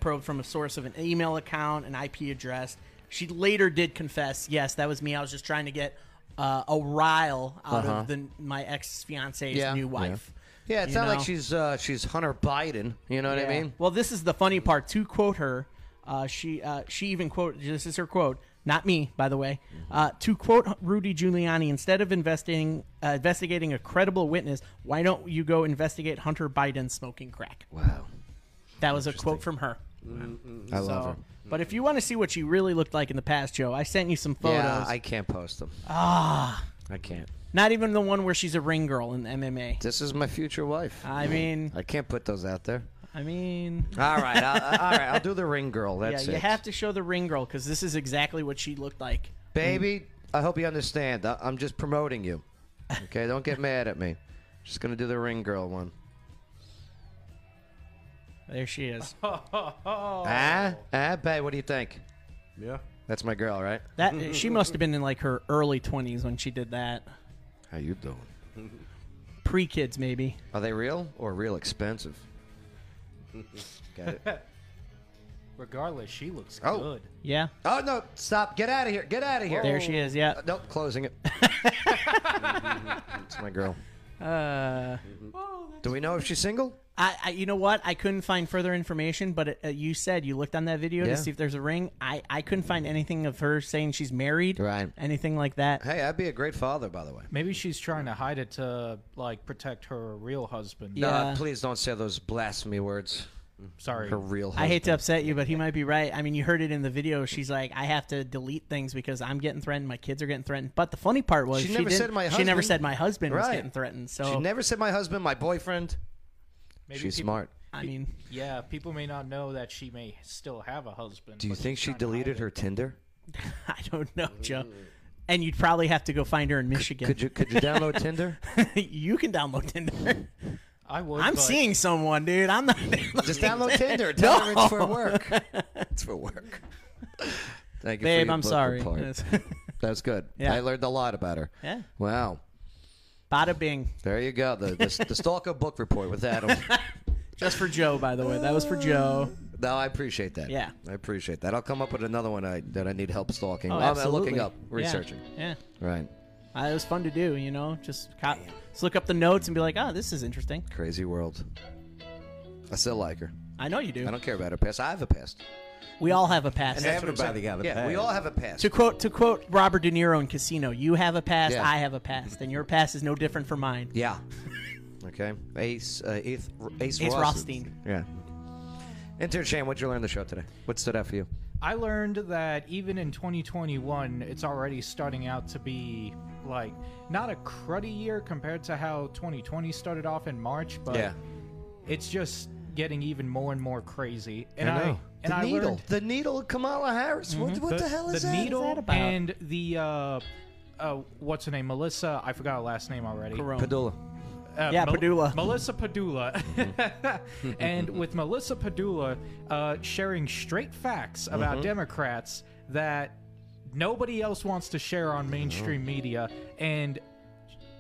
Probed from a source of an email account, an IP address. She later did confess, yes, that was me. I was just trying to get a rile out of my ex-fiance's new wife. Yeah, it's not like she's Hunter Biden. You know what I mean? Well, this is the funny part. To quote her, she even quote, this is her quote, not me, by the way. To quote Rudy Giuliani, instead of investigating a credible witness, why don't you go investigate Hunter Biden smoking crack? Wow. That was a quote from her. I love her. But if you want to see what she really looked like in the past, Joe, I sent you some photos. Yeah, I can't post them. I can't. Not even the one where she's a ring girl in MMA. This is my future wife. I mean, I can't put those out there. I mean, all right, I'll do the ring girl. That's it. You have to show the ring girl because this is exactly what she looked like. Baby, I hope you understand. I'm just promoting you. Okay, don't get mad at me. Just gonna do the ring girl one. There she is. Babe, what do you think? Yeah. That's my girl, right? She must have been in like her early 20s when she did that. How you doing? Pre-kids, maybe. Are they real or real expensive? Got it. Regardless, she looks good. Yeah. Oh, no. Stop. Get out of here. Get out of here. There she is, yeah. Nope, closing it. That's my girl. Do we know if she's single? I you know what? I couldn't find further information, but it, you said you looked on that video to see if there's a ring. I couldn't find anything of her saying she's married, right? Anything like that. Hey, I'd be a great father, by the way. Maybe she's trying to hide it to like protect her real husband. No, please don't say those blasphemy words. Sorry. Her real husband. I hate to upset you, but he might be right. I mean, you heard it in the video. She's like, I have to delete things because I'm getting threatened. My kids are getting threatened. But the funny part was she never said my husband was getting threatened. So she never said my husband, my boyfriend. Maybe she's smart. I mean, yeah, people may not know that she may still have a husband. Do you think she deleted her Tinder? I don't know, Joe. And you'd probably have to go find her in Michigan. Could you download Tinder? You can download Tinder. I would. I'm seeing someone, dude. I'm not. Just download Tinder. Tell her it's for work. It's for work. Thank you, babe. I'm sorry. That's good. Yeah. I learned a lot about her. Yeah. Wow. Bada Bing. There you go. The Stalker book report with Adam. Just for Joe, by the way. That was for Joe. No, I appreciate that. Yeah. I appreciate that. I'll come up with another one that I need help stalking. Oh, absolutely. I'm looking up, researching. Yeah. Right. It was fun to do, you know. Just look up the notes and be like, oh, this is interesting. Crazy world. I still like her. I know you do. I don't care about her past. I have a past. We all have a past. And everybody got a past. We all have a past. To quote Robert De Niro in Casino, you have a past, I have a past, and your past is no different from mine. Yeah. Okay. Ace Rothstein. Yeah. Interchange, what'd you learn on the show today? What stood out for you? I learned that even in 2021, it's already starting out to be like not a cruddy year compared to how 2020 started off in March, but it's just getting even more and more crazy. And I know. And the needle of Kamala Harris. Mm-hmm. What the hell is that? The needle that about? And the, what's her name? Melissa, I forgot her last name already. Carone. Padula. Padula. Melissa Padula. And with Melissa Padula sharing straight facts about Democrats that nobody else wants to share on mainstream media. And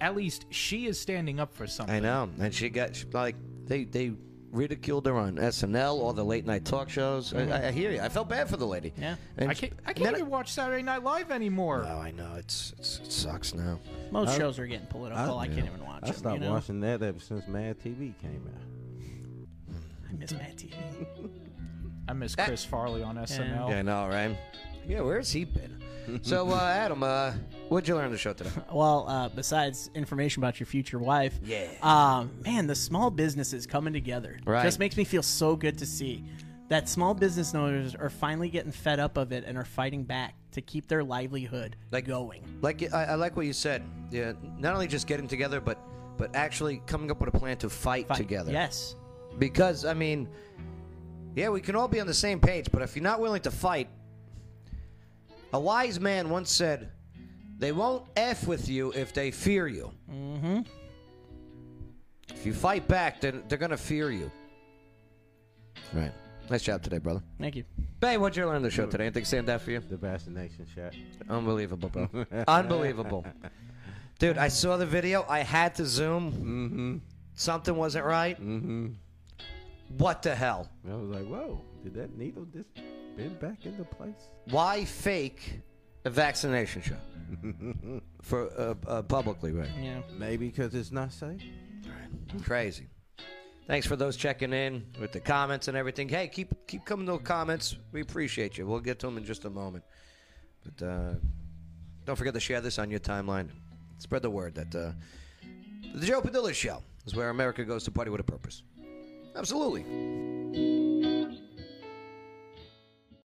at least she is standing up for something. I know. And she got, like, they ridiculed her on SNL or the late night talk shows. I hear you. I felt bad for the lady. Yeah, and I can't even watch Saturday Night Live anymore. No, I know it sucks now. Most shows are getting political. I can't even watch. I stopped watching that ever since Mad TV came out. I miss Mad TV. I miss Chris Farley on SNL. Yeah, I know, right? Yeah, where's he been? So, Adam, what'd you learn on the show today? Well, besides information about your future wife, man, the small businesses coming together just makes me feel so good to see that small business owners are finally getting fed up of it and are fighting back to keep their livelihood going. Like I like what you said. Yeah, not only just getting together, but actually coming up with a plan to fight together. Yes, because I mean, yeah, we can all be on the same page, but if you're not willing to fight. A wise man once said, they won't F with you if they fear you. Mm-hmm. If you fight back, then they're going to fear you. Right. Nice job today, brother. Thank you. Babe, what'd you learn on the show today? Anything stand out for you? The vaccination shot. Unbelievable, bro. Unbelievable. Dude, I saw the video. I had to Zoom. Mm-hmm. Something wasn't right. Mm-hmm. What the hell? I was like, whoa, did that needle just... been back into place. Why fake a vaccination shot for publicly, right? Yeah, maybe because it's not safe. Right. Crazy. Thanks for those checking in with the comments and everything. Hey, keep coming to the comments. We appreciate you. We'll get to them in just a moment. But don't forget to share this on your timeline. Spread the word that the Joe Padula Show is where America goes to party with a purpose. Absolutely.